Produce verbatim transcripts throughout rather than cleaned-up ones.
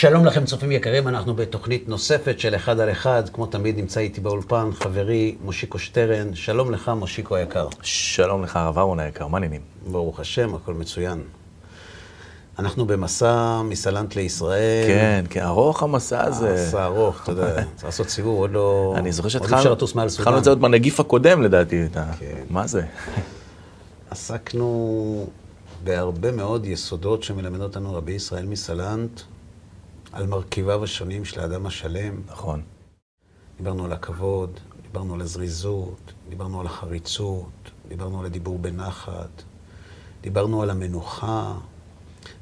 שלום לכם צופים יקרים, אנחנו בתוכנית נוספת של אחד על אחד. כמו תמיד נמצא איתי באולפן חברי מושיקו שטרן. שלום לך מושיקו היקר. שלום לך הרב אהרון היקר, מה העניינים? ברוך השם, הכל מצוין. אנחנו במסע מסלנט לישראל. כן, כן, ארוך המסע הזה. המסע ארוך, אתה יודע, צריך לעשות סיבוב, עוד לא... אני זוכר שהתחלנו את זה עוד בנגיף הקודם לדעתי, מה זה? עסקנו בהרבה מאוד יסודות שמלמד אותנו רבי ישראל מסלנט, על מרכיביו השונים של האדם השלם. נכון. דיברנו על הכבוד, דיברנו על הזריזות, דיברנו על החריצות, דיברנו על הדיבור בנחת, דיברנו על המנוחה,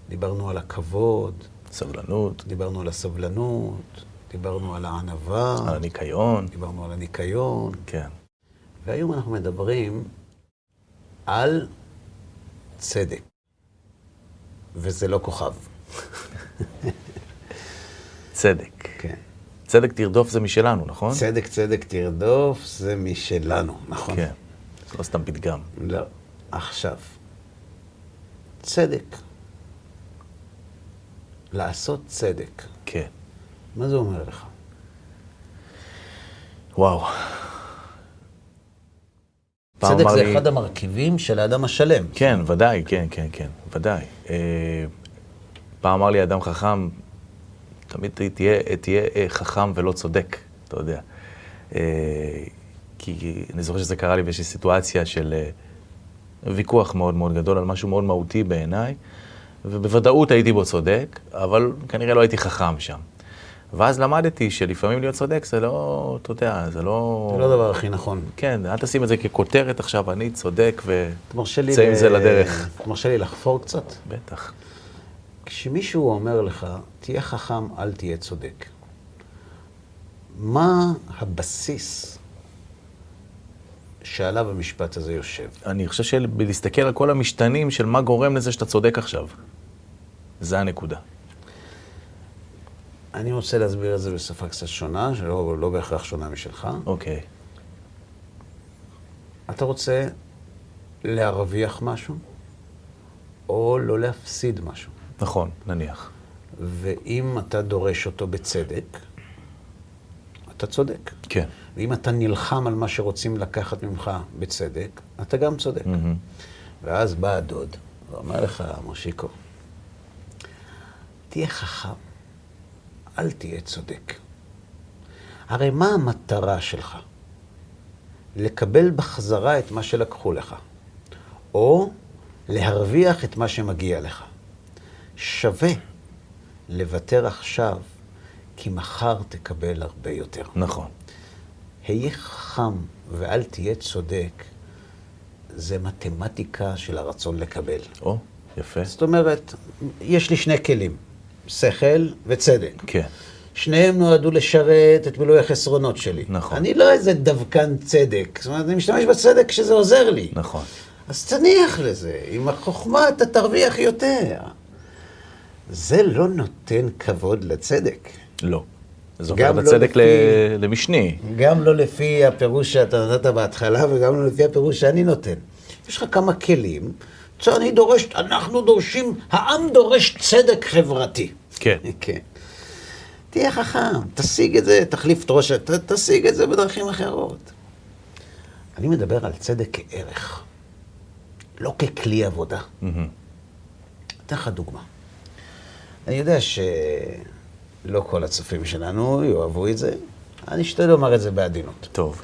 דיברנו על הכבוד. סבלנות. דיברנו על הסבלנות, דיברנו על הענווה. על הניקיון. דיברנו על הניקיון. כן. והיום אנחנו מדברים על צדק. וזה לא כוכב. צדק. כן. צדק תרדוף זה משלנו, נכון? צדק צדק תרדוף זה משלנו, נכון? כן. זה לא סתם פתגם. לא. עכשיו. צדק. לעשות צדק. כן. מה זה אומר לך? וואו. צדק זה אחד המרכיבים של האדם השלם. כן, ודאי, כן, כן, כן, ודאי. פעם אמר לי אדם חכם, תמיד תהיה, תהיה חכם ולא צודק, אתה יודע. כי אני זוכר שזה קרה לי באיזושהי סיטואציה של ויכוח מאוד מאוד גדול על משהו מאוד מהותי בעיניי, ובוודאות הייתי בו צודק, אבל כנראה לא הייתי חכם שם. ואז למדתי שלפעמים להיות צודק זה לא, אתה יודע, זה לא... זה לא הדבר הכי נכון. כן, אל תשים את זה ככותרת עכשיו, אני צודק וצאים זה לדרך. אתה מרשה לי לחפור קצת? בטח. כשמישהו אומר לך, תהיה חכם, אל תהיה צודק. מה הבסיס שעליו המשפט הזה יושב? אני חושב שלהסתכל על כל המשתנים של מה גורם לזה שאתה צודק עכשיו. זה הנקודה. אני רוצה להסביר את זה בשפה קצת שונה, שלא לא בהכרח שונה משלך. אוקיי. אתה רוצה להרוויח משהו, או לא להפסיד משהו. נכון, נניח. ואם אתה דורש אותו בצדק, אתה צודק. כן. ואם אתה נלחם על מה שרוצים לקחת ממך בצדק, אתה גם צודק. Mm-hmm. ואז בא הדוד, ואומר לך, מושיקו, תהיה חכם, אל תהיה צודק. הרי מה המטרה שלך? לקבל בחזרה את מה שלקחו לך, או להרוויח את מה שמגיע לך. שווה לוותר עכשיו, כי מחר תקבל הרבה יותר. נכון. היה חכם ואל תהיה צודק, זה מתמטיקה של הרצון לקבל. או, יפה. זאת אומרת, יש לי שני כלים, שכל וצדק. כן. שניהם נועדו לשרת את מילוי החסרונות שלי. נכון. אני לא איזה דווקן צדק, זאת אומרת, אני משתמש בצדק שזה עוזר לי. נכון. אז תניח לזה, עם החוכמה אתה תרוויח יותר. זה לא נותן כבוד לצדק. לא. זה הופך את הצדק למשני. גם לא לפי הפירוש שאתה נתת בהתחלה, וגם לא לפי הפירוש שאני נותן. יש לך כמה כלים. אני דורש, אנחנו דורשים, העם דורש צדק חברתי. כן. כן. תהיה חכם, תשיג את זה, תחליף את ראש, תשיג את זה בדרכים אחרות. אני מדבר על צדק כערך, לא ככלי עבודה. אתן לך דוגמה. אני יודע שלא כל הצופים שלנו יאהבו את זה. אני אשתדל לומר את זה בעדינות. טוב.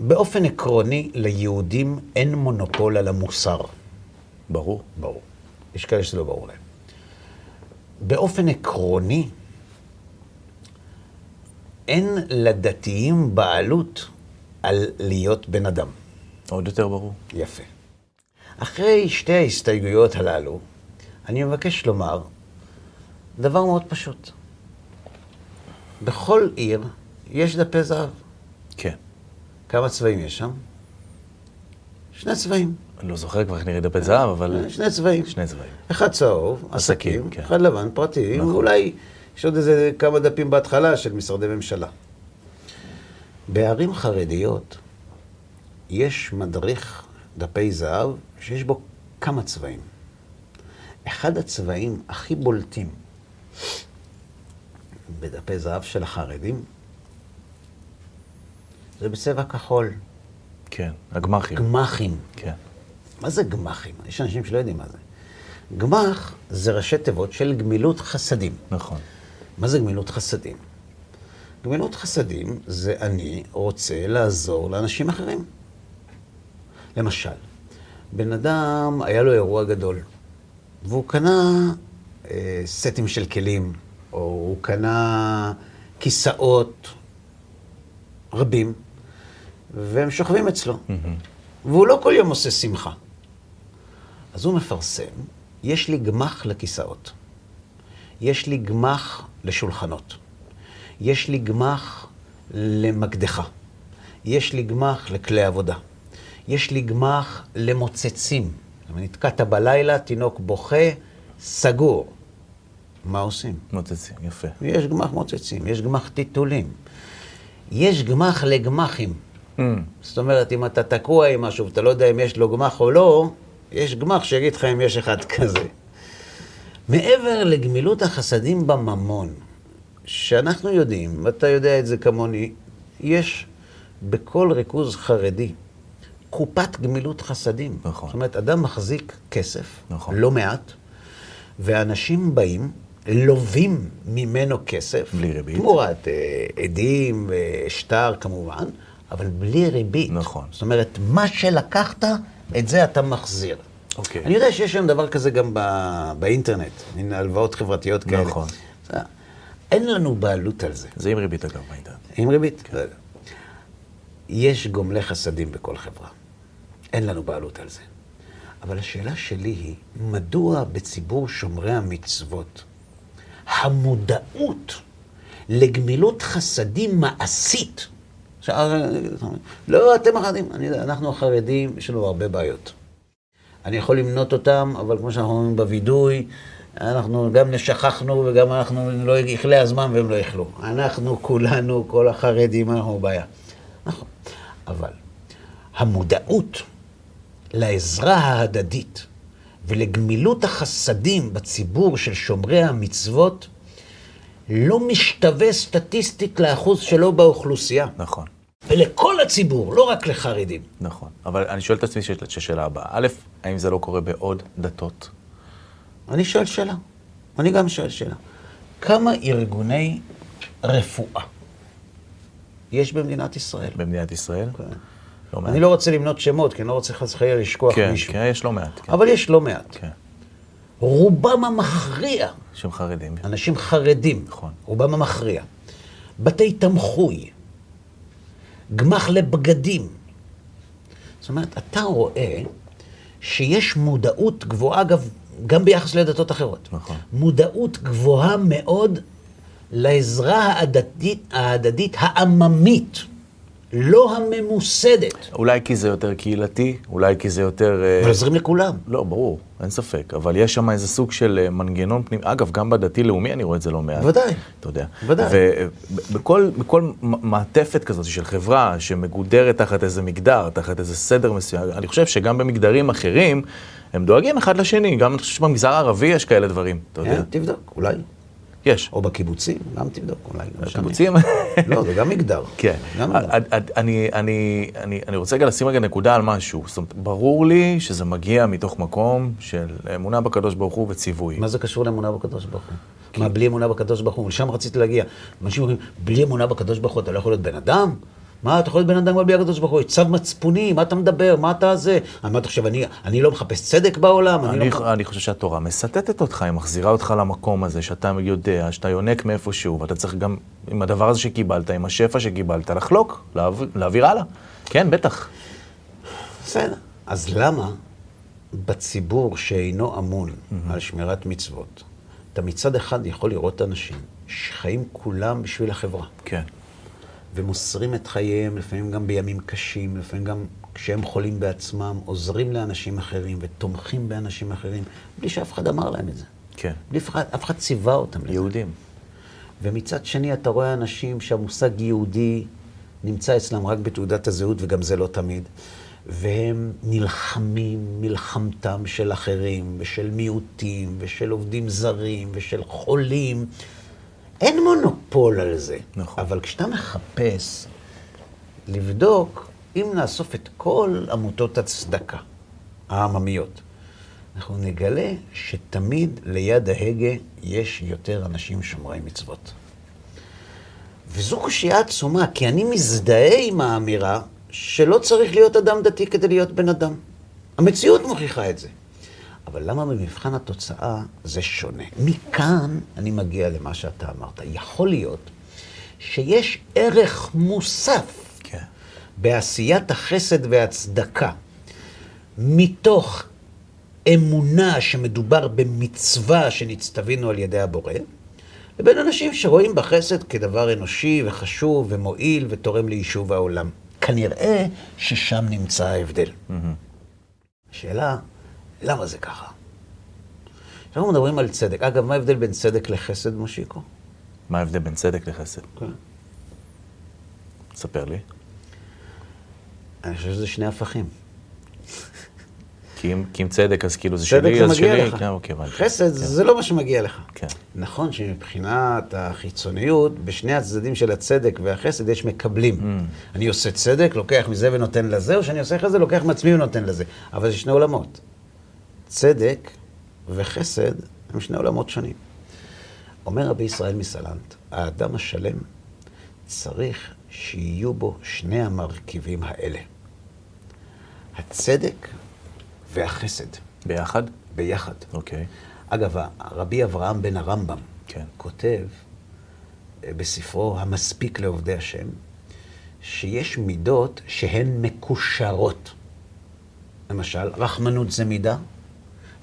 באופן עקרוני, ליהודים אין מונופול על המוסר. ברור? ברור. יש כאלה שזה לא ברור להם. באופן עקרוני, אין לדתיים בעלות על להיות בן אדם. עוד יותר ברור. יפה. אחרי שתי ההסתייגויות הללו, אני מבקש לומר דבר מאוד פשוט. בכל עיר יש דפי זהב. כן. כמה צבעים יש שם? שני צבעים. אני לא זוכר כבר איך נראה דפי זהב, אבל... שני צבעים. שני צבעים. אחד צהוב, עסקים, כן. אחד לבן, פרטיים, נכון. ואולי יש עוד איזה כמה דפים בהתחלה של משרדי ממשלה. בערים חרדיות יש מדריך דפי זהב שיש בו כמה צבעים. אחד הצבעים הכי בולטים בדפי זהב של החרדים, זה בצבע כחול. כן, הגמחים. גמחים. כן. מה זה גמחים? יש אנשים שלא יודעים מה זה. גמח זה ראשי תיבות של גמילות חסדים. נכון. מה זה גמילות חסדים? גמילות חסדים זה אני רוצה לעזור לאנשים אחרים. למשל, בן אדם היה לו אירוע גדול, והוא קנה אה, סטים של כלים, או הוא קנה כיסאות רבים, והם שוכבים אצלו. Mm-hmm. והוא לא כל יום עושה שמחה. אז הוא מפרסם, יש לי גמח לכיסאות, יש לי גמח לשולחנות, יש לי גמח למקדחה, יש לי גמח לכלי עבודה, יש לי גמח למוצצים. נתקעת בלילה, תינוק בוכה, סגור. מה עושים? מוצצים, יפה. יש גמח מוצצים, יש גמח טיטולים. יש גמח לגמחים. Mm. זאת אומרת, אם אתה תקוע עם משהו, אתה לא יודע אם יש לו גמח או לא, יש גמח שיגיד לך אם יש אחד כזה. מעבר לגמילות החסדים בממון, שאנחנו יודעים, אתה יודע את זה כמוני, יש בכל ריכוז חרדי, קופת גמילות חסדים. נכון. זאת אומרת, אדם מחזיק כסף, נכון. לא מעט, ואנשים באים, לובים ממנו כסף. בלי ריבית. תמורת עדים, שטר כמובן, אבל בלי ריבית. נכון. זאת אומרת, מה שלקחת, את זה אתה מחזיר. אוקיי. אני יודע שיש היום דבר כזה גם בא... באינטרנט, הנה הלוואות חברתיות כאלה. נכון. זה... אין לנו בעלות על זה. זה עם ריבית אגב באינטרנט. עם ריבית, כן. רגע. יש גומלי חסדים בכל חברה. אין לנו בעלות על זה. אבל השאלה שלי היא, מדוע בציבור שומרי המצוות, המודעות לגמילות חסדים מעשית, שאר... לא, אתם החרדים, אני... אנחנו החרדים, יש לנו הרבה בעיות. אני יכול למנות אותם, אבל כמו שאנחנו אומרים בוידוי, אנחנו גם נשכחנו וגם אנחנו לא יכלה הזמן והם לא יכלו. אנחנו כולנו, כל החרדים, אנחנו בעיה. נכון, אבל המודעות לעזרה ההדדית ולגמילות החסדים בציבור של שומרי המצוות לא משתווה סטטיסטית לאחוז שלו באוכלוסייה. נכון. ולכל הציבור, לא רק לחרדים. נכון, אבל אני שואל את עצמי שאלה הבאה. א', האם זה לא קורה בעוד דתות? אני שואל שאלה. אני גם שואל שאלה. כמה ארגוני רפואה יש במדינת ישראל? במדינת ישראל? כן. לא מעט. אני לא רוצה למנות שמות, כי אני לא רוצה חסכיה לשכוח כן, מישהו. כן, כן, יש לא מעט. כן. אבל יש לא מעט. כן. רובם המכריע. אנשים חרדים. אנשים חרדים. נכון. רובם המכריע. בתי תמחוי. גמח לבגדים. זאת אומרת, אתה רואה שיש מודעות גבוהה, אגב, גם ביחס לדתות אחרות. נכון. מודעות גבוהה מאוד לעזרה ההדדית, ההדדית העממית, לא הממוסדת. אולי כי זה יותר קהילתי, אולי כי זה יותר... ועזרים לכולם. לא, ברור, אין ספק. אבל יש שם איזה סוג של מנגנון פנים. אגב, גם בדתי-לאומי אני רואה את זה לא מעט. ודאי. אתה יודע. ודאי. ובכל מעטפת כזאת של חברה שמגודרת תחת איזה מגדר, תחת איזה סדר מסוים, אני חושב שגם במגדרים אחרים הם דואגים אחד לשני. גם אני חושב שבמגזר הערבי יש כאלה דברים. אתה יודע. תבדוק, אולי. יש. או בקיבוצים, גם תבדוק, אולי גם שם. בקיבוצים? לא, זה גם מגדר. כן. אני רוצה גם לשים רגע נקודה על משהו. זאת אומרת, ברור לי שזה מגיע מתוך מקום של אמונה בקדוש ברוך הוא וציווי. מה זה קשור לאמונה בקדוש ברוך הוא? מה, בלי אמונה בקדוש ברוך הוא? לשם רציתי להגיע. אנשים אומרים, בלי אמונה בקדוש ברוך הוא, אתה לא יכול להיות בן אדם? מה, אתה יכול להיות בן אדם בלי הקדוש ברוך הוא? יש צו מצפוני, מה אתה מדבר? מה אתה זה? מה אתה חושב, אני, אני לא מחפש צדק בעולם? אני, אני, לא... אני חושב שהתורה מסתתת אותך, היא מחזירה אותך למקום הזה, שאתה יודע, שאתה יונק מאיפשהו, ואתה צריך גם עם הדבר הזה שקיבלת, עם השפע שקיבלת, לחלוק, להעביר, להעביר הלאה. כן, בטח. בסדר. אז למה בציבור שאינו אמון mm-hmm. על שמירת מצוות, אתה מצד אחד יכול לראות אנשים שחיים כולם בשביל החברה? כן. ומוסרים את חייהם, לפעמים גם בימים קשים, לפעמים גם כשהם חולים בעצמם, עוזרים לאנשים אחרים ותומכים באנשים אחרים, בלי שאף אחד אמר להם את זה. כן. בלי אף אחד ציווה אותם לזה. יהודים. ומצד שני, אתה רואה אנשים שהמושג יהודי נמצא אצלם רק בתעודת הזהות, וגם זה לא תמיד, והם נלחמים מלחמתם של אחרים, ושל מיעוטים, ושל עובדים זרים, ושל חולים. אין מונופול על זה. נכון. אבל כשאתה מחפש לבדוק, אם נאסוף את כל עמותות הצדקה העממיות, אנחנו נגלה שתמיד ליד ההגה יש יותר אנשים שומרי מצוות. וזו קושייה עצומה, כי אני מזדהה עם האמירה שלא צריך להיות אדם דתי כדי להיות בן אדם. המציאות מוכיחה את זה. אבל למה במבחן התוצאה זה שונה? מכאן אני מגיע למה שאתה אמרת. יכול להיות שיש ערך מוסף כן. בעשיית החסד והצדקה, מתוך אמונה שמדובר במצווה שנצטווינו על ידי הבורא, לבין אנשים שרואים בחסד כדבר אנושי וחשוב ומועיל ותורם ליישוב העולם. כנראה ששם נמצא ההבדל. Mm-hmm. השאלה, למה זה ככה? עכשיו מדברים על צדק. אגב, מה ההבדל בין צדק לחסד, מושיקו? מה ההבדל בין צדק לחסד? כן. ספר לי. אני חושב שזה שני הפכים. כי אם, כי אם צדק, אז כאילו זה שלי, אז שלי. לך. כן, אוקיי, חסד כן. זה לא מה שמגיע לך. כן. נכון שמבחינת החיצוניות, בשני הצדדים של הצדק והחסד יש מקבלים. Mm. אני עושה צדק, לוקח מזה ונותן לזה, או שאני עושה חסד, לוקח מעצמי ונותן לזה. אבל זה שני עולמות. צדק וחסד הם שני עולמות שונים. אומר רבי ישראל מסלנט, האדם השלם צריך שיהיו בו שני המרכיבים האלה. הצדק והחסד. ביחד? ביחד. אוקיי. אגב, רבי אברהם בן הרמב"ם כן. כותב בספרו המספיק לעובדי השם, שיש מידות שהן מקושרות. למשל, רחמנות זה מידה,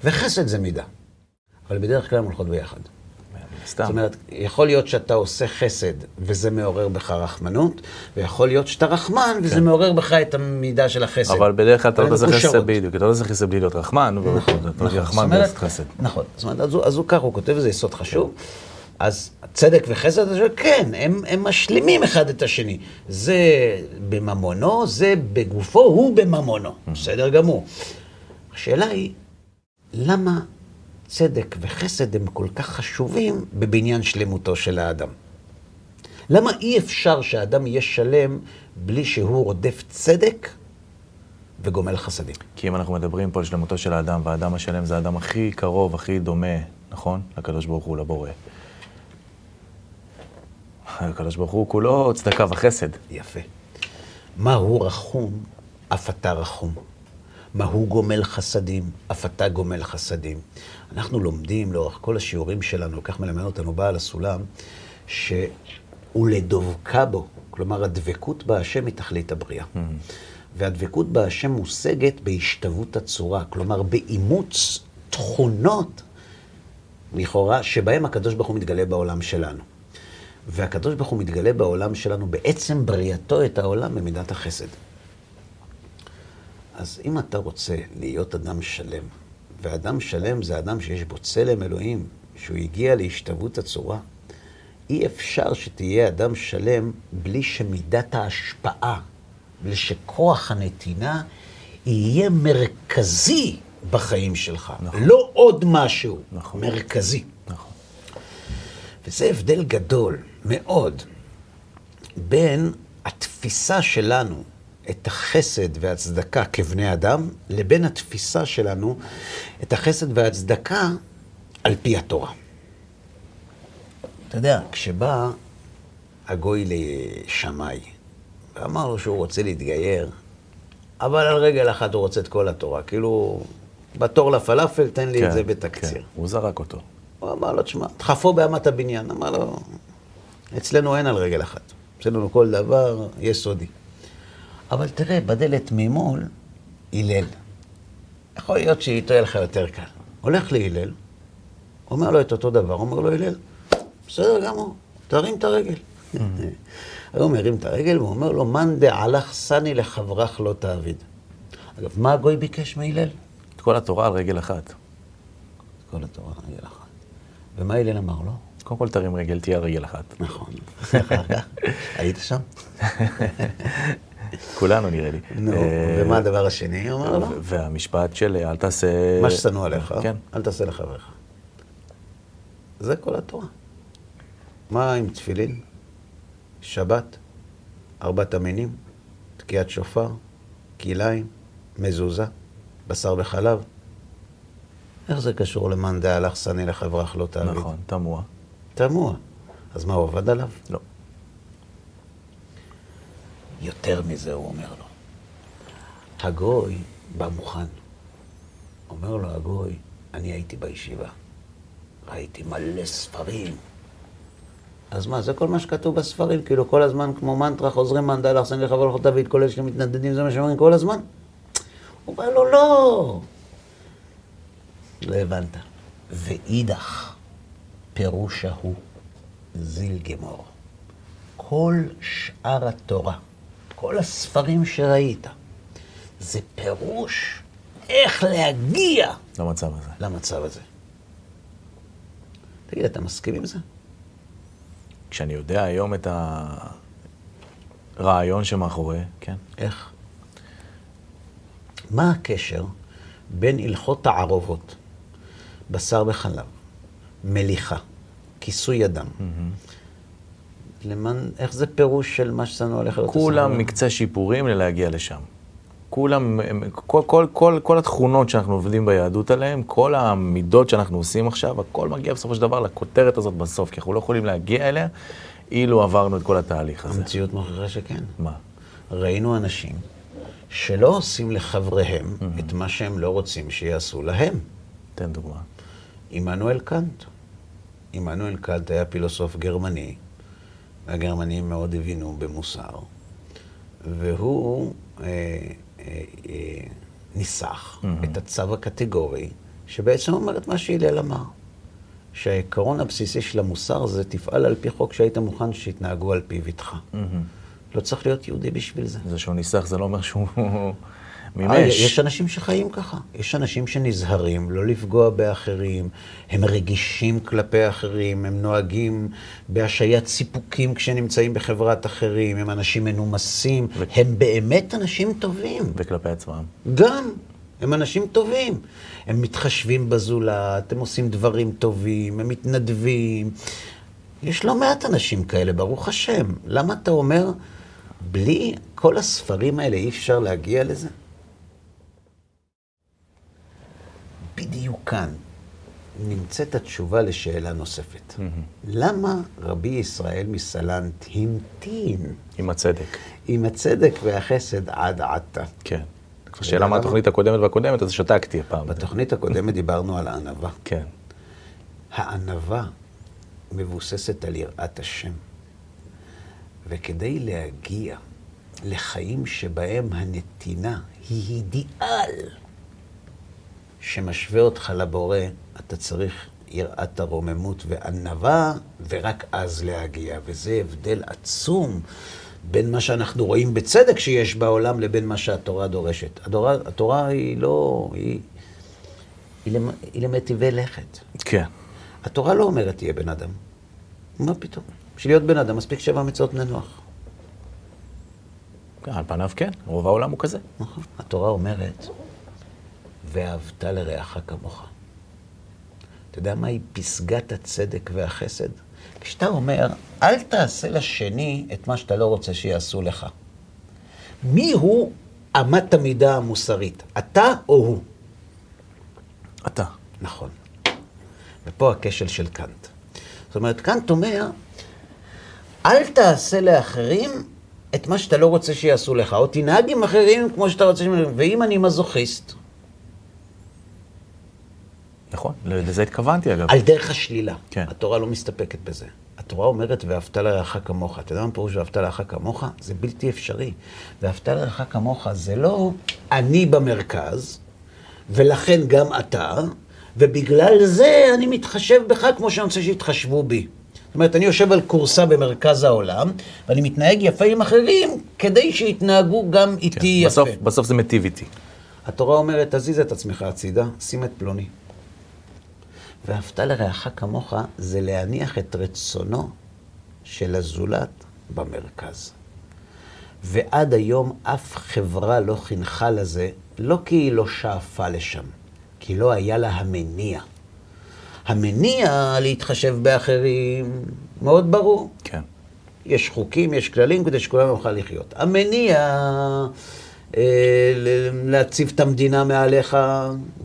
וחסד זה מידה. אבל בדרך כלל הם הולכות ביחד. סתם. זאת אומרת, יכול להיות שאתה עושה חסד וזה מעורר בך רחמנות, ויכול להיות שאתה רחמן וזה כן. מעורר בך את המידה של החסד. אבל בדרך כלל אתה לא צריך חסד בדיוק, אתה לא צריך חסד בלי להיות רחמן, נכון, נכון, אתה לא צריך רחמן ולעשות חסד. נכון, זאת אומרת, אז הוא, אז הוא כך, הוא כותב, זה יסוד חשוב. כן. אז צדק וחסד, כן, הם, הם משלימים אחד את השני. זה בממונו, זה בגופו, הוא בממונו. בסדר גמור. השאלה היא, למה צדק וחסד הם כל כך חשובים בבניין שלמותו של האדם? למה אי אפשר שהאדם יהיה שלם בלי שהוא רודף צדק וגומל חסדים? כי אם אנחנו מדברים פה על שלמותו של האדם, והאדם השלם זה האדם הכי קרוב, הכי דומה, נכון? לקדוש ברוך הוא, לבורא. הקדוש ברוך הוא כולו צדקה וחסד. יפה. מה הוא רחום, אף אתה רחום. מה הוא גומל חסדים, אף אתה גומל חסדים. אנחנו לומדים לאורך כל השיעורים שלנו, כך מלמד אותנו בעל הסולם, שלדבקה בו, כלומר הדבקות בהשם היא תכלית הבריאה. Mm-hmm. והדבקות בהשם מושגת בהשתוות הצורה, כלומר באימוץ תכונות, לכאורה, שבהם הקדוש ברוך הוא מתגלה בעולם שלנו. והקדוש ברוך הוא מתגלה בעולם שלנו, בעצם בריאתו את העולם במידת החסד. אז אם אתה רוצה להיות אדם שלם, ואדם שלם זה אדם שיש בו צלם אלוהים, שהוא הגיע להשתוות הצורה, אי אפשר שתהיה אדם שלם בלי שמידת ההשפעה, בלי שכוח הנתינה יהיה מרכזי בחיים שלך. נכון. לא עוד משהו, נכון. מרכזי. נכון. וזה הבדל גדול מאוד בין התפיסה שלנו, את החסד והצדקה כבני אדם, לבין התפיסה שלנו את החסד והצדקה על פי התורה. אתה יודע, כשבא הגוי לשמאי, ואמר לו שהוא רוצה להתגייר, אבל על רגל אחת הוא רוצה את כל התורה, כאילו, בתור לפלאפל תן לי כן, את זה בתקציר. כן, הוא זרק אותו. הוא אמר לו, תשמע, תחפו באמת הבניין, אמר לו, אצלנו אין על רגל אחת, אצלנו כל דבר יסודי. אבל תראה, בדלת ממול, הלל. יכול להיות שאיתו יהיה לך יותר קל. הולך להלל, אומר לו את אותו דבר, אומר לו הלל, בסדר גמור, תרים את הרגל. היום הרים את הרגל ואומר לו, מן דעלך סני לחברך לא תעביד. אגב, מה הגוי ביקש מהלל? את כל התורה על רגל אחת. את כל התורה על רגל אחת. ומה הלל אמר לו? קודם כל תרים רגל, תהיה על רגל אחת. נכון. היית שם? כולנו נראה לי. נו, ומה הדבר השני, הוא אומר לו? והמשפט של אל תעשה... מה ששנוא עליך, אל תעשה לחברך. זה כל התורה. מה עם תפילין? שבת, ארבעת המינים, תקיעת שופר, קיליים, מזוזה, בשר וחלב. איך זה קשור למאן דעל אחסני לחברך לא תעביד? נכון, תמוה. תמוה. אז מה, הוא עבד עליו? לא. יותר מזה הוא אומר לו. הגוי בא מוכן. אומר לו הגוי, אני הייתי בישיבה. ראיתי מלא ספרים. אז מה, זה כל מה שכתוב בספרים? כאילו כל הזמן כמו מנטרה חוזרים מאן דעל אחסני לחברך לא תעביד, כל אלה שמתנדדים זה מה שאומרים כל הזמן? הוא בא לו, לא. לא הבנת. ואידך פירוש ההוא זיל גמור. כל שאר התורה, כל הספרים שראית, זה פירוש איך להגיע למצב הזה. למצב הזה. תגיד, אתה מסכים עם זה? כשאני יודע היום את הרעיון שמאחורי, כן. איך? מה הקשר בין הלכות הערובות, בשר וחלב, מליחה, כיסוי ידם. Mm-hmm. למען, איך זה פירוש של מה ששנו הולך להיות? כולם מקצה שיפורים ללהגיע לשם. כולם, כל, כל, כל, כל התכונות שאנחנו עובדים ביהדות עליהן, כל המידות שאנחנו עושים עכשיו, הכל מגיע בסופו של דבר לכותרת הזאת בסוף, כי אנחנו לא יכולים להגיע אליה, אילו עברנו את כל התהליך הזה. המציאות מוכיחה שכן. מה? ראינו אנשים שלא עושים לחבריהם mm-hmm. את מה שהם לא רוצים שיעשו להם. תן דוגמה. עמנואל קאנט. עמנואל קאנט היה פילוסוף גרמני, והגרמנים מאוד הבינו במוסר, והוא אה, אה, אה, ניסח mm-hmm. את הצו הקטגורי, שבעצם אומר את מה שהילל אמר, שהעיקרון הבסיסי של המוסר זה תפעל על פי חוק שהיית מוכן שיתנהגו על פיו איתך. Mm-hmm. לא צריך להיות יהודי בשביל זה. זה שהוא ניסח, זה לא אומר שהוא מימש. יש אנשים שחיים ככה. יש אנשים שנזהרים, לא לפגוע באחרים, הם רגישים כלפי אחרים, הם נוהגים בהשיית סיפוקים כשנמצאים בחברת אחרים, הם אנשים מנומסים, ו... הם באמת אנשים טובים. וכלפי עצמם. גם. הם אנשים טובים. הם מתחשבים בזולת, הם עושים דברים טובים, הם מתנדבים. יש לא מעט אנשים כאלה, ברוך השם. למה אתה אומר... בלי כל הספרים האלה אי אפשר להגיע לזה? בדיוק כאן נמצאת התשובה לשאלה נוספת. Mm-hmm. למה רבי ישראל מסלנט המתין? עם הצדק. עם הצדק והחסד עד עתה. כן. שאלה מה התוכנית הקודמת והקודמת, אז שתקתי הפעם. בתוכנית הקודמת דיברנו על הענבה. כן. הענבה מבוססת על יראת השם. וכדי להגיע לחיים שבהם הנתינה היא אידיאל שמשווה אותך לבורא, אתה צריך יראת הרוממות וענווה, ורק אז להגיע. וזה הבדל עצום בין מה שאנחנו רואים בצדק שיש בעולם לבין מה שהתורה דורשת. התורה, התורה היא לא... היא, היא, למ, היא למטיבי לכת. כן. התורה לא אומרת תהיה בן אדם. מה פתאום? בשביל להיות בן אדם, מספיק שבע מצוות בני נוח. על פניו כן, רוב העולם הוא כזה. נכון. התורה אומרת, ואהבת לרעך כמוך. אתה יודע מהי פסגת הצדק והחסד? כשאתה אומר, אל תעשה לשני את מה שאתה לא רוצה שיעשו לך. מי הוא אמת המידה המוסרית? אתה או הוא? אתה. נכון. ופה הכשל של קאנט. זאת אומרת, קאנט אומר, אל תעשה לאחרים את מה שאתה לא רוצה שיעשו לך, או תנהג עם אחרים כמו שאתה רוצה, ואם אני מזוכיסט. נכון, לזה התכוונתי אגב. על דרך השלילה. כן. התורה לא מסתפקת בזה. התורה אומרת, ואהבת לרעך כמוך. אתה יודע מה פירוש ואהבת לרעך כמוך? זה בלתי אפשרי. ואהבת לרעך כמוך זה לא אני במרכז, ולכן גם אתה, ובגלל זה אני מתחשב בך כמו שאני רוצה שיתחשבו בי. זאת אומרת, אני יושב על קורסה במרכז העולם, ואני מתנהג יפה עם אחרים, כדי שיתנהגו גם איתי כן, יפה. בסוף, בסוף זה מטיב איתי. התורה אומרת, תזיז את עצמך הצידה, שים את פלוני. ואהבת לרעך כמוך, זה להניח את רצונו של הזולת במרכז. ועד היום אף חברה לא חינכה לזה, לא כי היא לא שאפה לשם, כי לא היה לה המניע. המניע להתחשב באחרים, מאוד ברור. כן. יש חוקים, יש כללים, כדי שכולם יוכל לחיות. המניע אה, להציב את המדינה מעליך,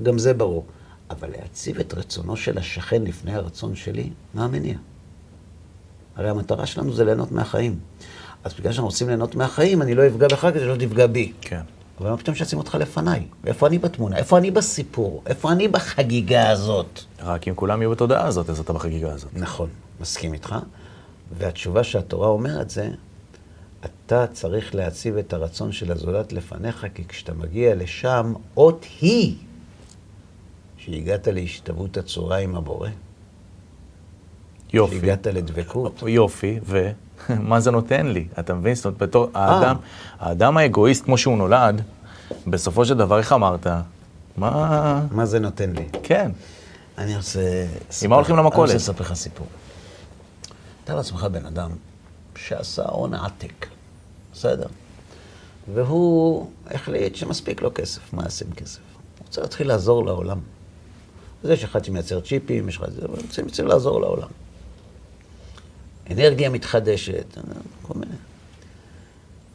גם זה ברור. אבל להציב את רצונו של השכן לפני הרצון שלי, מה המניע? הרי המטרה שלנו זה ליהנות מהחיים. אז בגלל שאנחנו רוצים ליהנות מהחיים, אני לא אפגע בך, כדי שלא תפגע בי. כן. אבל מה פתאום שעשים אותך לפניי? איפה אני בתמונה? איפה אני בסיפור? איפה אני בחגיגה הזאת? רק אם כולם יהיו בתודעה הזאת, אז אתה בחגיגה הזאת. נכון, מסכים איתך. והתשובה שהתורה אומרת זה, אתה צריך להציב את הרצון של הזולת לפניך, כי כשאתה מגיע לשם, אות היא שהגעת להשתוות הצורה עם הבורא. יופי. שהגעת לדבקות. יופי, ו... מה זה נותן לי? אתה מבין? זאת אומרת, בתור האדם, האדם האגואיסט כמו שהוא נולד, בסופו של דבר איך אמרת? מה... מה זה נותן לי? כן. אני רוצה... עם מה הולכים למכולת? אני רוצה לספר לך סיפור. אתה לעצמך בן אדם שעשה הון עתק, בסדר? והוא החליט שמספיק לו כסף, מה עושים כסף? הוא רוצה להתחיל לעזור לעולם. אז יש אחד שמייצר צ'יפים, יש אחד... הוא רוצה לעזור לעולם. אנרגיה מתחדשת, כל מיני.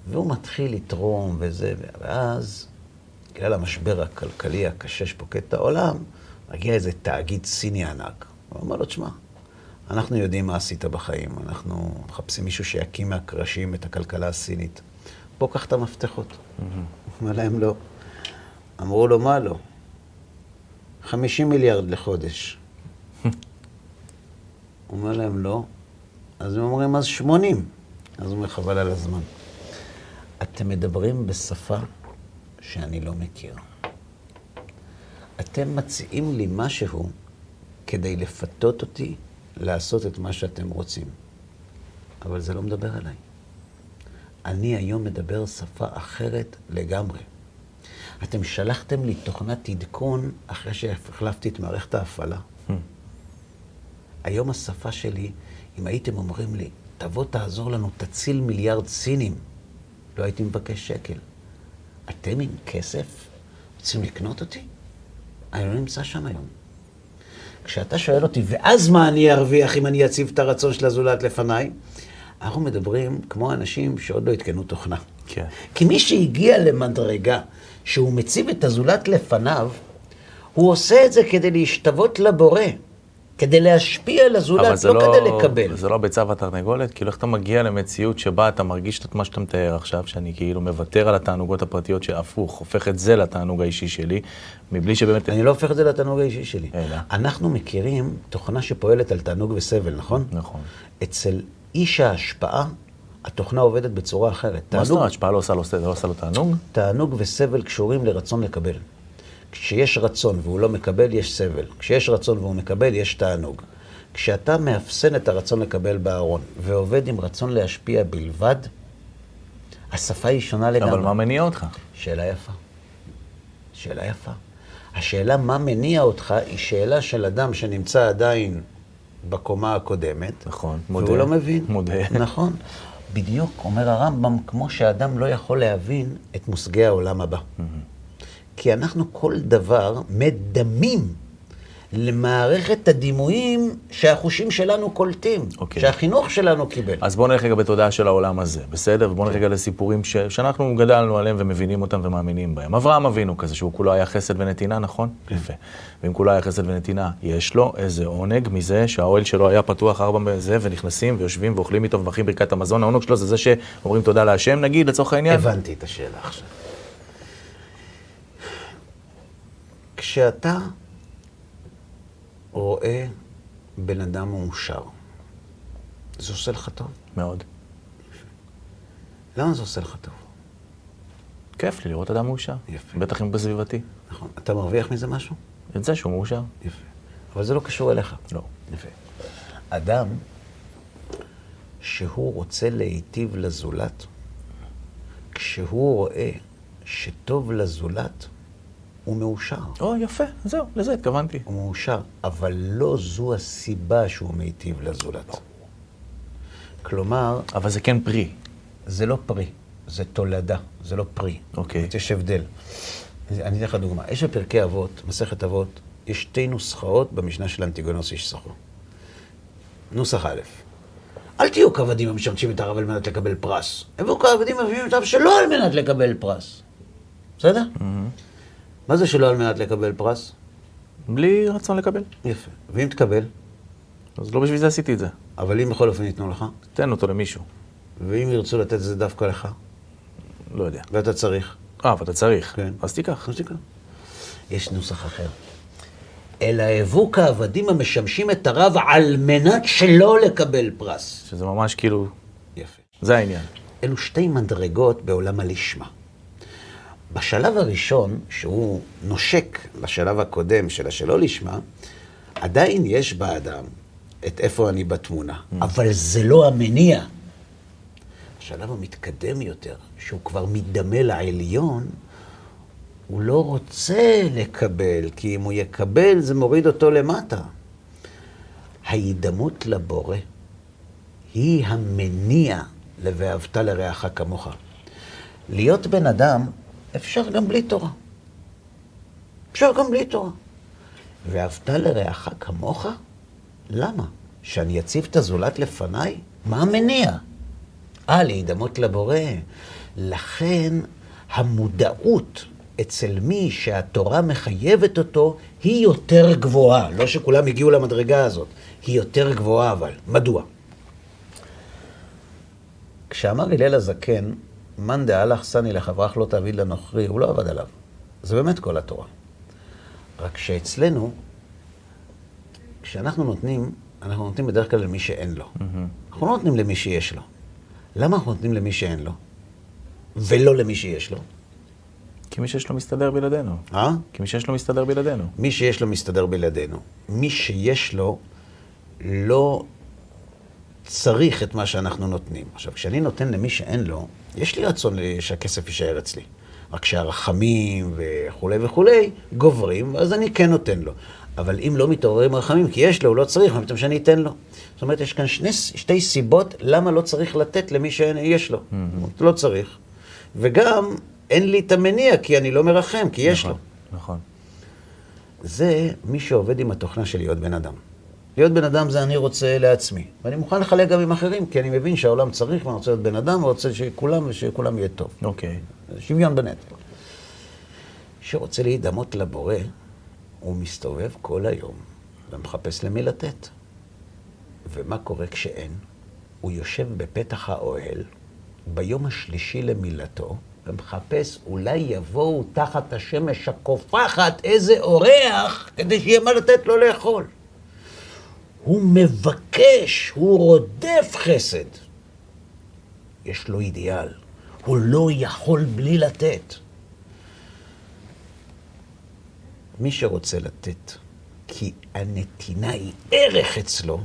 והוא מתחיל לתרום וזה, ואז, בגלל המשבר הכלכלי הקשה שפוקד את העולם, הגיע איזה תאגיד סיני ענק. הוא אמר לו, תשמע, אנחנו יודעים מה עשית בחיים, אנחנו מחפשים מישהו שיקים מהקרשים את הכלכלה הסינית. בוא קח את המפתחות. Mm-hmm. אמר להם לא. אמרו לו, מה לא? חמישים מיליארד לחודש. אמר להם לא. אז הם אומרים, אז שמונים. אז הוא מחבל על הזמן. אתם מדברים בשפה שאני לא מכיר. אתם מציעים לי משהו כדי לפתות אותי לעשות את מה שאתם רוצים. אבל זה לא מדבר עליי. אני היום מדבר שפה אחרת לגמרי. אתם שלחתם לי תוכנת עדכון אחרי שהחלפתי את מערכת ההפעלה. היום השפה שלי... אם הייתם אומרים לי, תבוא תעזור לנו, תציל מיליארד סינים, לא הייתי מבקש שקל. אתם עם כסף? רוצים לקנות אותי? אני לא נמצא שם היום. כשאתה שואל אותי, ואז מה אני ארוויח אם אני אציב את הרצון של הזולת לפניי? אנחנו מדברים כמו אנשים שעוד לא התקנו תוכנה. כן. כי מי שהגיע למדרגה שהוא מציב את הזולת לפניו, הוא עושה את זה כדי להשתוות לבורא. כדי להשפיע על הזולת, לא, לא כדי לקבל. זה לא ביצה והתרנגולת, כאילו איך אתה מגיע למציאות שבה אתה מרגיש את מה שאתה מתאר עכשיו, שאני כאילו מוותר על התענוגות הפרטיות שהפוך, הופך את זה לתענוג האישי שלי, מבלי שבאמת... אני לא הופך את זה לתענוג האישי שלי. אלא. אנחנו מכירים תוכנה שפועלת על תענוג וסבל, נכון? נכון. אצל איש ההשפעה, התוכנה עובדת בצורה אחרת. מה זאת אומרת? ההשפעה לא עושה לו, לא עושה לו תענוג? תענוג וסבל קשורים לרצון לקבל. כשיש רצון והוא לא מקבל, יש סבל. כשיש רצון והוא מקבל, יש תענוג. כשאתה מאפסן את הרצון לקבל בארון, ועובד עם רצון להשפיע בלבד, השפה היא שונה לגמרי. אבל מה מניע אותך? שאלה יפה. שאלה יפה. השאלה מה מניע אותך היא שאלה של אדם שנמצא עדיין בקומה הקודמת. נכון, מודה. והוא לא מבין. מודה. נכון. בדיוק, אומר הרמב"ם, כמו שאדם לא יכול להבין את מושגי העולם הבא. כי אנחנו כל דבר מדמים למערכת הדימויים שהחושים שלנו קולטים, okay. שהחינוך שלנו קיבל. אז בואו נלך רגע בתודעה של העולם הזה, בסדר? ובואו okay. נלך רגע לסיפורים ש... שאנחנו גדלנו עליהם ומבינים אותם ומאמינים בהם. אברהם אבינו כזה שהוא כולו היה חסד ונתינה, נכון? Okay. יפה. ואם כולו היה חסד ונתינה, יש לו איזה עונג מזה שהאוהל שלו היה פתוח ארבע מזה, ונכנסים ויושבים ואוכלים איתו ומברכים ברכת המזון. העונג שלו זה זה שאומרים תודה להשם, נגיד, לצורך העניין. הבנתי את השאלה עכשיו. כשאתה רואה בן אדם מאושר, זה עושה לך טוב? מאוד. למה זה עושה לך טוב? כיף לי לראות אדם מאושר. יפה. בטח אם בסביבתי. נכון. אתה מרוויח מזה משהו? את זה שהוא מאושר. יפה. אבל זה לא קשור אליך. לא. יפה. אדם שהוא רוצה להיטיב לזולת, כשהוא רואה שטוב לזולת, הוא מאושר. או, יפה, זהו, לזה התכוונתי. הוא מאושר, אבל לא זו הסיבה שהוא מיטיב לזולת. כלומר... אבל זה כן פרי. זה לא פרי, זה תולדה, זה לא פרי. אוקיי. יש הבדל. אני אתן לך דוגמה. יש בפרקי אבות, מסכת אבות, יש שתי נוסחאות במשנה של אנטיגונוס איש סוכו. נוסח א', אל תהיו כעבדים המשרתים את הרב על מנת לקבל פרס. הם היו כעבדים מביאים את הרב שלא על מנת לקבל פרס. בסדר? מה זה שלא על מנת לקבל פרס? בלי רצון לקבל. יפה. ואם תקבל? אז לא בשביל זה עשיתי את זה. אבל אם בכל אופן ייתנו לך? תן אותו למישהו. ואם ירצו לתת זה דווקא לך? לא יודע. ואתה צריך? אה, ואתה צריך. כן. אז תיקח. אז תיקח. יש נוסח אחר. אלא היוו כעבדים המשמשים את הרב על מנת שלא לקבל פרס. שזה ממש כאילו... יפה. זה העניין. אלו שתי מדרגות בעולם הלשמה. בשלב הראשון, שהוא נושק לשלב הקודם של השלא לשמה, עדיין יש באדם את איפה אני בתמונה. Mm. אבל זה לא המניע. השלב המתקדם יותר, שהוא כבר מתדמה לעליון, הוא לא רוצה לקבל, כי אם הוא יקבל, זה מוריד אותו למטה. ההידמות לבורא היא המניע ל"ואהבת לרעך כמוך". להיות בן אדם אפשר גם בלי תורה. אפשר גם בלי תורה. ואהבת לרעך כמוך? למה? שאני אציב את הזולת לפניי? מה המניע? אה, להידמות לבורא. לכן המודעות אצל מי שהתורה מחייבת אותו, היא יותר גבוהה. לא שכולם הגיעו למדרגה הזאת. היא יותר גבוהה, אבל. מדוע? כשאמר הלל הזקן, מן דהלך סני לחברך לא תעביד לנוכרי, הוא לא עבד עליו. זה באמת כל התורה. רק שאצלנו, כשאנחנו נותנים, אנחנו נותנים בדרך כלל למי שאין לו. Mm-hmm. אנחנו לא נותנים למי שיש לו. למה אנחנו נותנים למי שאין לו? ולא למי שיש לו? כי מי שיש לו מסתדר בלעדינו. אה? כי מי שיש לו מסתדר בלעדינו. מי שיש לו מסתדר בלעדינו. מי שיש לו לא צריך את מה שאנחנו נותנים. עכשיו, כשאני נותן למי שאין לו, יש לי רצון שהכסף יישאר אצלי. רק שהרחמים וכו' וכו' גוברים, אז אני כן נותן לו. אבל אם לא מתעוררים רחמים, כי יש לו, הוא לא צריך, מה פתאום שאני אתן לו? זאת אומרת, יש כאן שני, שתי סיבות למה לא צריך לתת למי שיש לו. Mm-hmm. לא צריך. וגם... אין לי את המניע, כי אני לא מרחם, כי יש נכון, לו. נכון. זה מי שעובד עם התוכנה של להיות בן אדם. להיות בן אדם זה אני רוצה לעצמי. ואני מוכן לחלק גם עם אחרים, כי אני מבין שהעולם צריך, ואני רוצה להיות בן אדם, ורוצה שכולם, ושכולם יהיה טוב. אוקיי. שוויון בנטל. שרוצה להידמות לבורא, הוא מסתובב כל היום, ומחפש למי לתת. ומה קורה כשאין? הוא יושב בפתח האוהל, ביום השלישי למילתו, ומחפש, אולי יבואו תחת השמש הקופחת איזה אורח, כדי שיהיה מה לתת לו לאכול. הוא מבקש, הוא רודף חסד. יש לו אידיאל. הוא לא יכול בלי לתת. מי שרוצה לתת, כי הנתינה היא ערך אצלו,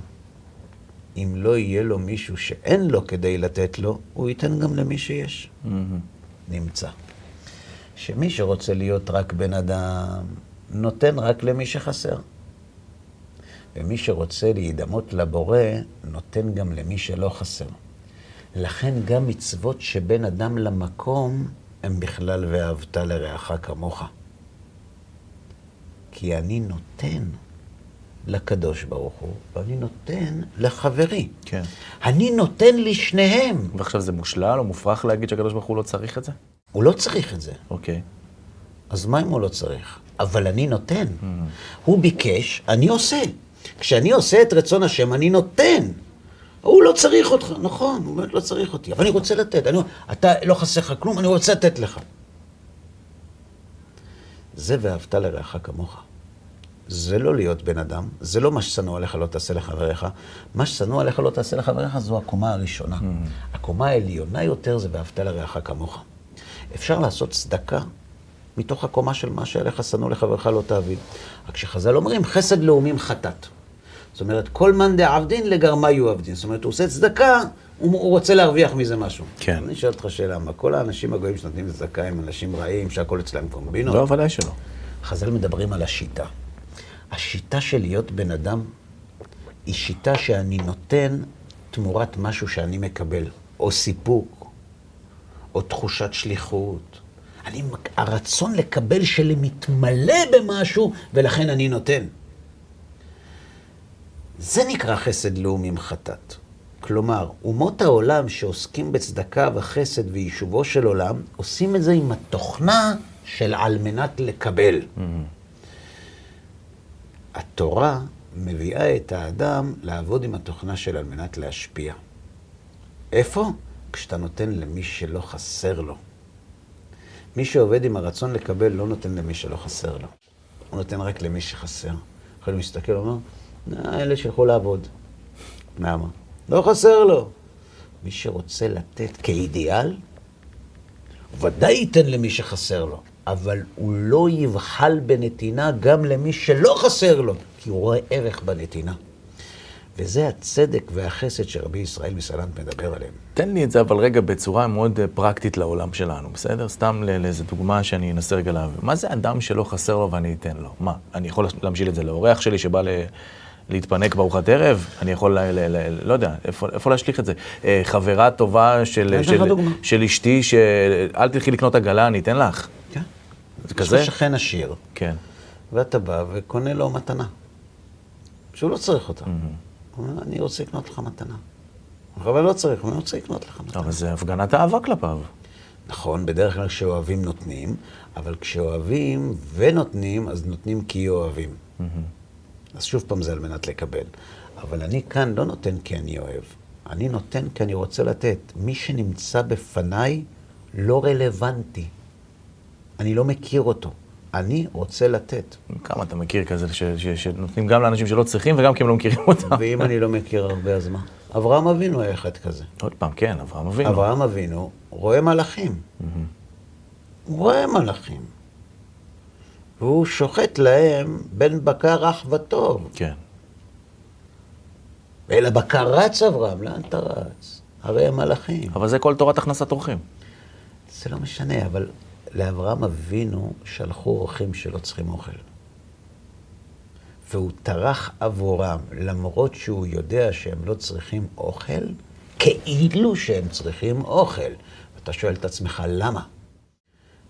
אם לא יהיה לו מישהו שאין לו כדי לתת לו, הוא ייתן גם למי שיש. Mm-hmm. נמצא. שמי שרוצה להיות רק בן אדם, נותן רק למי שחסר. ומי שרוצה להידמות לבורא, נותן גם למי שלא חסר. לכן גם מצוות שבין אדם למקום, הם בכלל ואהבת לרעך כמוך. כי אני נותן לקדוש ברוך הוא, ואני נותן לחברי. כן. אני נותן לשניהם. ועכשיו זה מושלל או מופרך להגיד שהקדוש ברוך הוא לא צריך את זה? הוא לא צריך את זה. אוקיי. אז מה אם הוא לא צריך? אבל אני נותן. Mm. הוא ביקש, אני עושה. כשאני עושה את רצון השם, אני נותן. הוא לא צריך אותך, נכון, הוא באמת לא צריך אותי. אבל אני רוצה לתת. אני... אתה לא חסר לך כלום, אני רוצה לתת לך. זה ואהבת לרעך כמוך. זה לא להיות בן אדם, זה לא מה ששנוא עליך לא תעשה לחבריך. מה ששנוא עליך לא תעשה לחבריך זו הקומה הראשונה. Mm-hmm. הקומה העליונה יותר זה ואהבת לרעך כמוך. אפשר לעשות צדקה מתוך הקומה של מה שעליך שנוא לחבריך לא תעביד. רק שחז"ל אומרים חסד לאומים חטאת. זאת אומרת, כל מאן דעבדין לגרמה יעבדין. זאת אומרת, הוא עושה צדקה, הוא, הוא רוצה להרוויח מזה משהו. כן. אני שואל אותך שאלה, מה כל האנשים הגויים שנותנים צדקה הם אנשים רעים שהכל אצלם קומבינות? לא, ודאי שלא. חז"ל מדברים על השיטה. השיטה של להיות בן אדם היא שיטה שאני נותן תמורת משהו שאני מקבל, או סיפוק, או תחושת שליחות. אני, הרצון לקבל שלי מתמלא במשהו, ולכן אני נותן. זה נקרא חסד לאומים חטאת. כלומר, אומות העולם שעוסקים בצדקה וחסד ויישובו של עולם, עושים את זה עם התוכנה של על מנת לקבל. Mm-hmm. התורה מביאה את האדם לעבוד עם התוכנה של על מנת להשפיע. איפה? כשאתה נותן למי שלא חסר לו. מי שעובד עם הרצון לקבל לא נותן למי שלא חסר לו. הוא נותן רק למי שחסר. אחרי הוא מסתכל ואומר, נה, אלה שילכו לעבוד. למה? לא חסר לו. מי שרוצה לתת כאידיאל, ודאי ייתן למי שחסר לו. אבל הוא לא יבחל בנתינה גם למי שלא חסר לו, כי הוא רואה ערך בנתינה. וזה הצדק והחסד שרבי ישראל מסלנט מדבר עליהם. תן לי את זה אבל רגע בצורה מאוד פרקטית לעולם שלנו, בסדר? סתם לאיזו דוגמה שאני אנסה רגע להבין. מה זה אדם שלא חסר לו ואני אתן לו? מה? אני יכול להמשיל את זה לאורח שלי שבא ל... להתפנק בארוחת ערב, אני יכול, לא יודע, איפה להשליך את זה? חברה טובה של אשתי, שאל תלכי לקנות עגלה, אני אתן לך. כן. זה כזה? יש לו שכן עשיר. כן. ואתה בא וקונה לו מתנה, שהוא לא צריך אותה. הוא אומר, אני רוצה לקנות לך מתנה. אבל לא צריך, הוא רוצה לקנות לך מתנה. אבל זה הפגנת אהבה כלפיו. נכון, בדרך כלל כשאוהבים נותנים, אבל כשאוהבים ונותנים, אז נותנים כי אוהבים. אז שוב פעם זה על מנת לקבל. אבל אני כאן לא נותן כי אני אוהב. אני נותן כי אני רוצה לתת. מי שנמצא בפניי לא רלוונטי. אני לא מכיר אותו. אני רוצה לתת. כמה אתה מכיר כזה ש- ש- ש- שנותנים גם לאנשים שלא צריכים וגם כי הם לא מכירים אותם. ואם אני לא מכיר הרבה, אז מה? אברהם אבינו היה אחד כזה. עוד פעם, כן, אברהם אבינו. אברהם אבינו רואה מלאכים. Mm-hmm. הוא רואה מלאכים. והוא שוחט להם בין בקר רח וטוב. כן. אלא בקר רץ אברהם, לאן אתה רץ? הרי הם מלאכים. אבל זה כל תורת הכנסת אורחים. זה לא משנה, אבל לאברהם אבינו שלחו אורחים שלא צריכים אוכל. והוא טרח עבורם, למרות שהוא יודע שהם לא צריכים אוכל, כאילו שהם צריכים אוכל. ואתה שואל את עצמך, למה?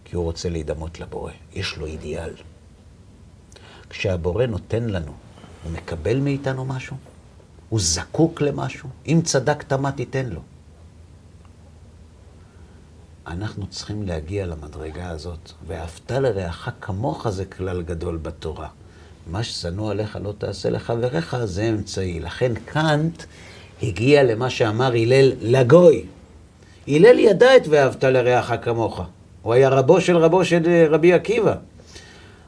כי הוא רוצה להידמות לבורא, יש לו אידיאל. כשהבורא נותן לנו, הוא מקבל מאיתנו משהו, הוא זקוק למשהו, אם צדקת מה תיתן לו. אנחנו צריכים להגיע למדרגה הזאת, ואהבת לרעך כמוך זה כלל גדול בתורה. מה ששנוא עליך לא תעשה לחבריך זה אמצעי. לכן קאנט הגיע למה שאמר הלל לגוי. הלל ידע את ואהבת לרעך כמוך. הוא היה רבו של רבו של רבי עקיבא.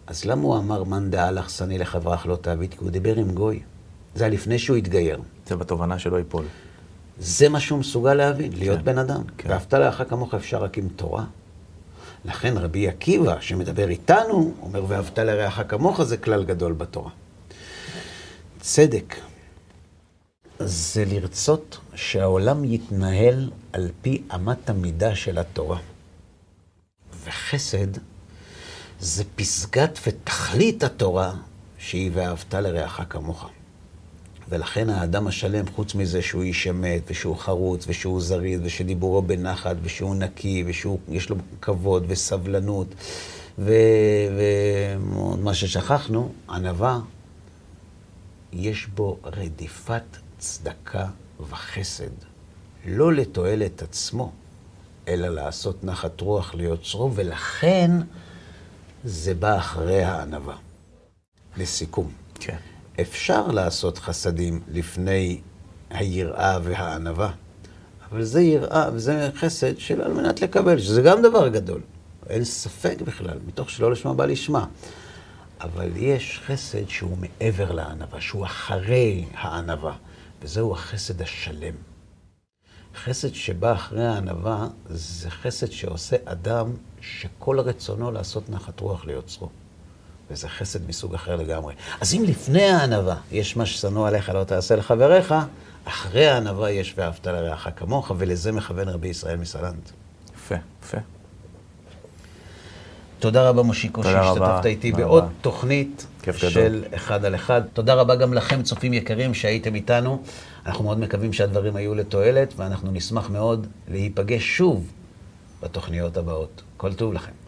אז למה הוא אמר מן דאלך שני לחברך לא תעביד? כי הוא דיבר עם גוי. זה היה לפני שהוא התגייר. זה בתובנה שלא ייפול. זה מה שהוא מסוגל להבין, כן. להיות בן אדם. כן. ואהבת לרעך כמוך אפשר רק עם תורה. לכן רבי עקיבא שמדבר איתנו, אומר ואהבת לרעך כמוך זה כלל גדול בתורה. צדק זה לרצות שהעולם יתנהל על פי אמת המידה של התורה. וחסד זה פסגת ותכלית התורה שהיא ואהבת לרעך כמוך. ולכן האדם השלם, חוץ מזה שהוא איש אמת ושהוא חרוץ ושהוא זריז ושדיבורו בנחת ושהוא נקי ושיש לו כבוד וסבלנות ומה ששכחנו, ענווה, יש בו רדיפת צדקה וחסד, לא לתועלת עצמו. אלא לעשות נחת רוח ליוצרו, ולכן זה בא אחרי הענווה. לסיכום. כן. אפשר לעשות חסדים לפני היראה והענווה, אבל זה יראה וזה חסד של על מנת לקבל, שזה גם דבר גדול. אין ספק בכלל, מתוך שלא לשמה בא לשמה. אבל יש חסד שהוא מעבר לענווה, שהוא אחרי הענווה, וזהו החסד השלם. חסד שבא אחרי הענווה זה חסד שעושה אדם שכל רצונו לעשות נחת רוח ליוצרו. וזה חסד מסוג אחר לגמרי. אז אם לפני הענווה יש מה ששנוא עליך לא תעשה לחבריך, אחרי הענווה יש ואהבת לרעך כמוך, ולזה מכוון רבי ישראל מסלנט. יפה, יפה. תודה רבה מושיקו שהשתתפת איתי בעוד תוכנית של אחד על אחד. תודה רבה גם לכם צופים יקרים שהייתם איתנו. אנחנו מאוד מקווים שהדברים היו לתועלת ואנחנו נשמח מאוד להיפגש שוב בתוכניות הבאות. כל טוב לכם.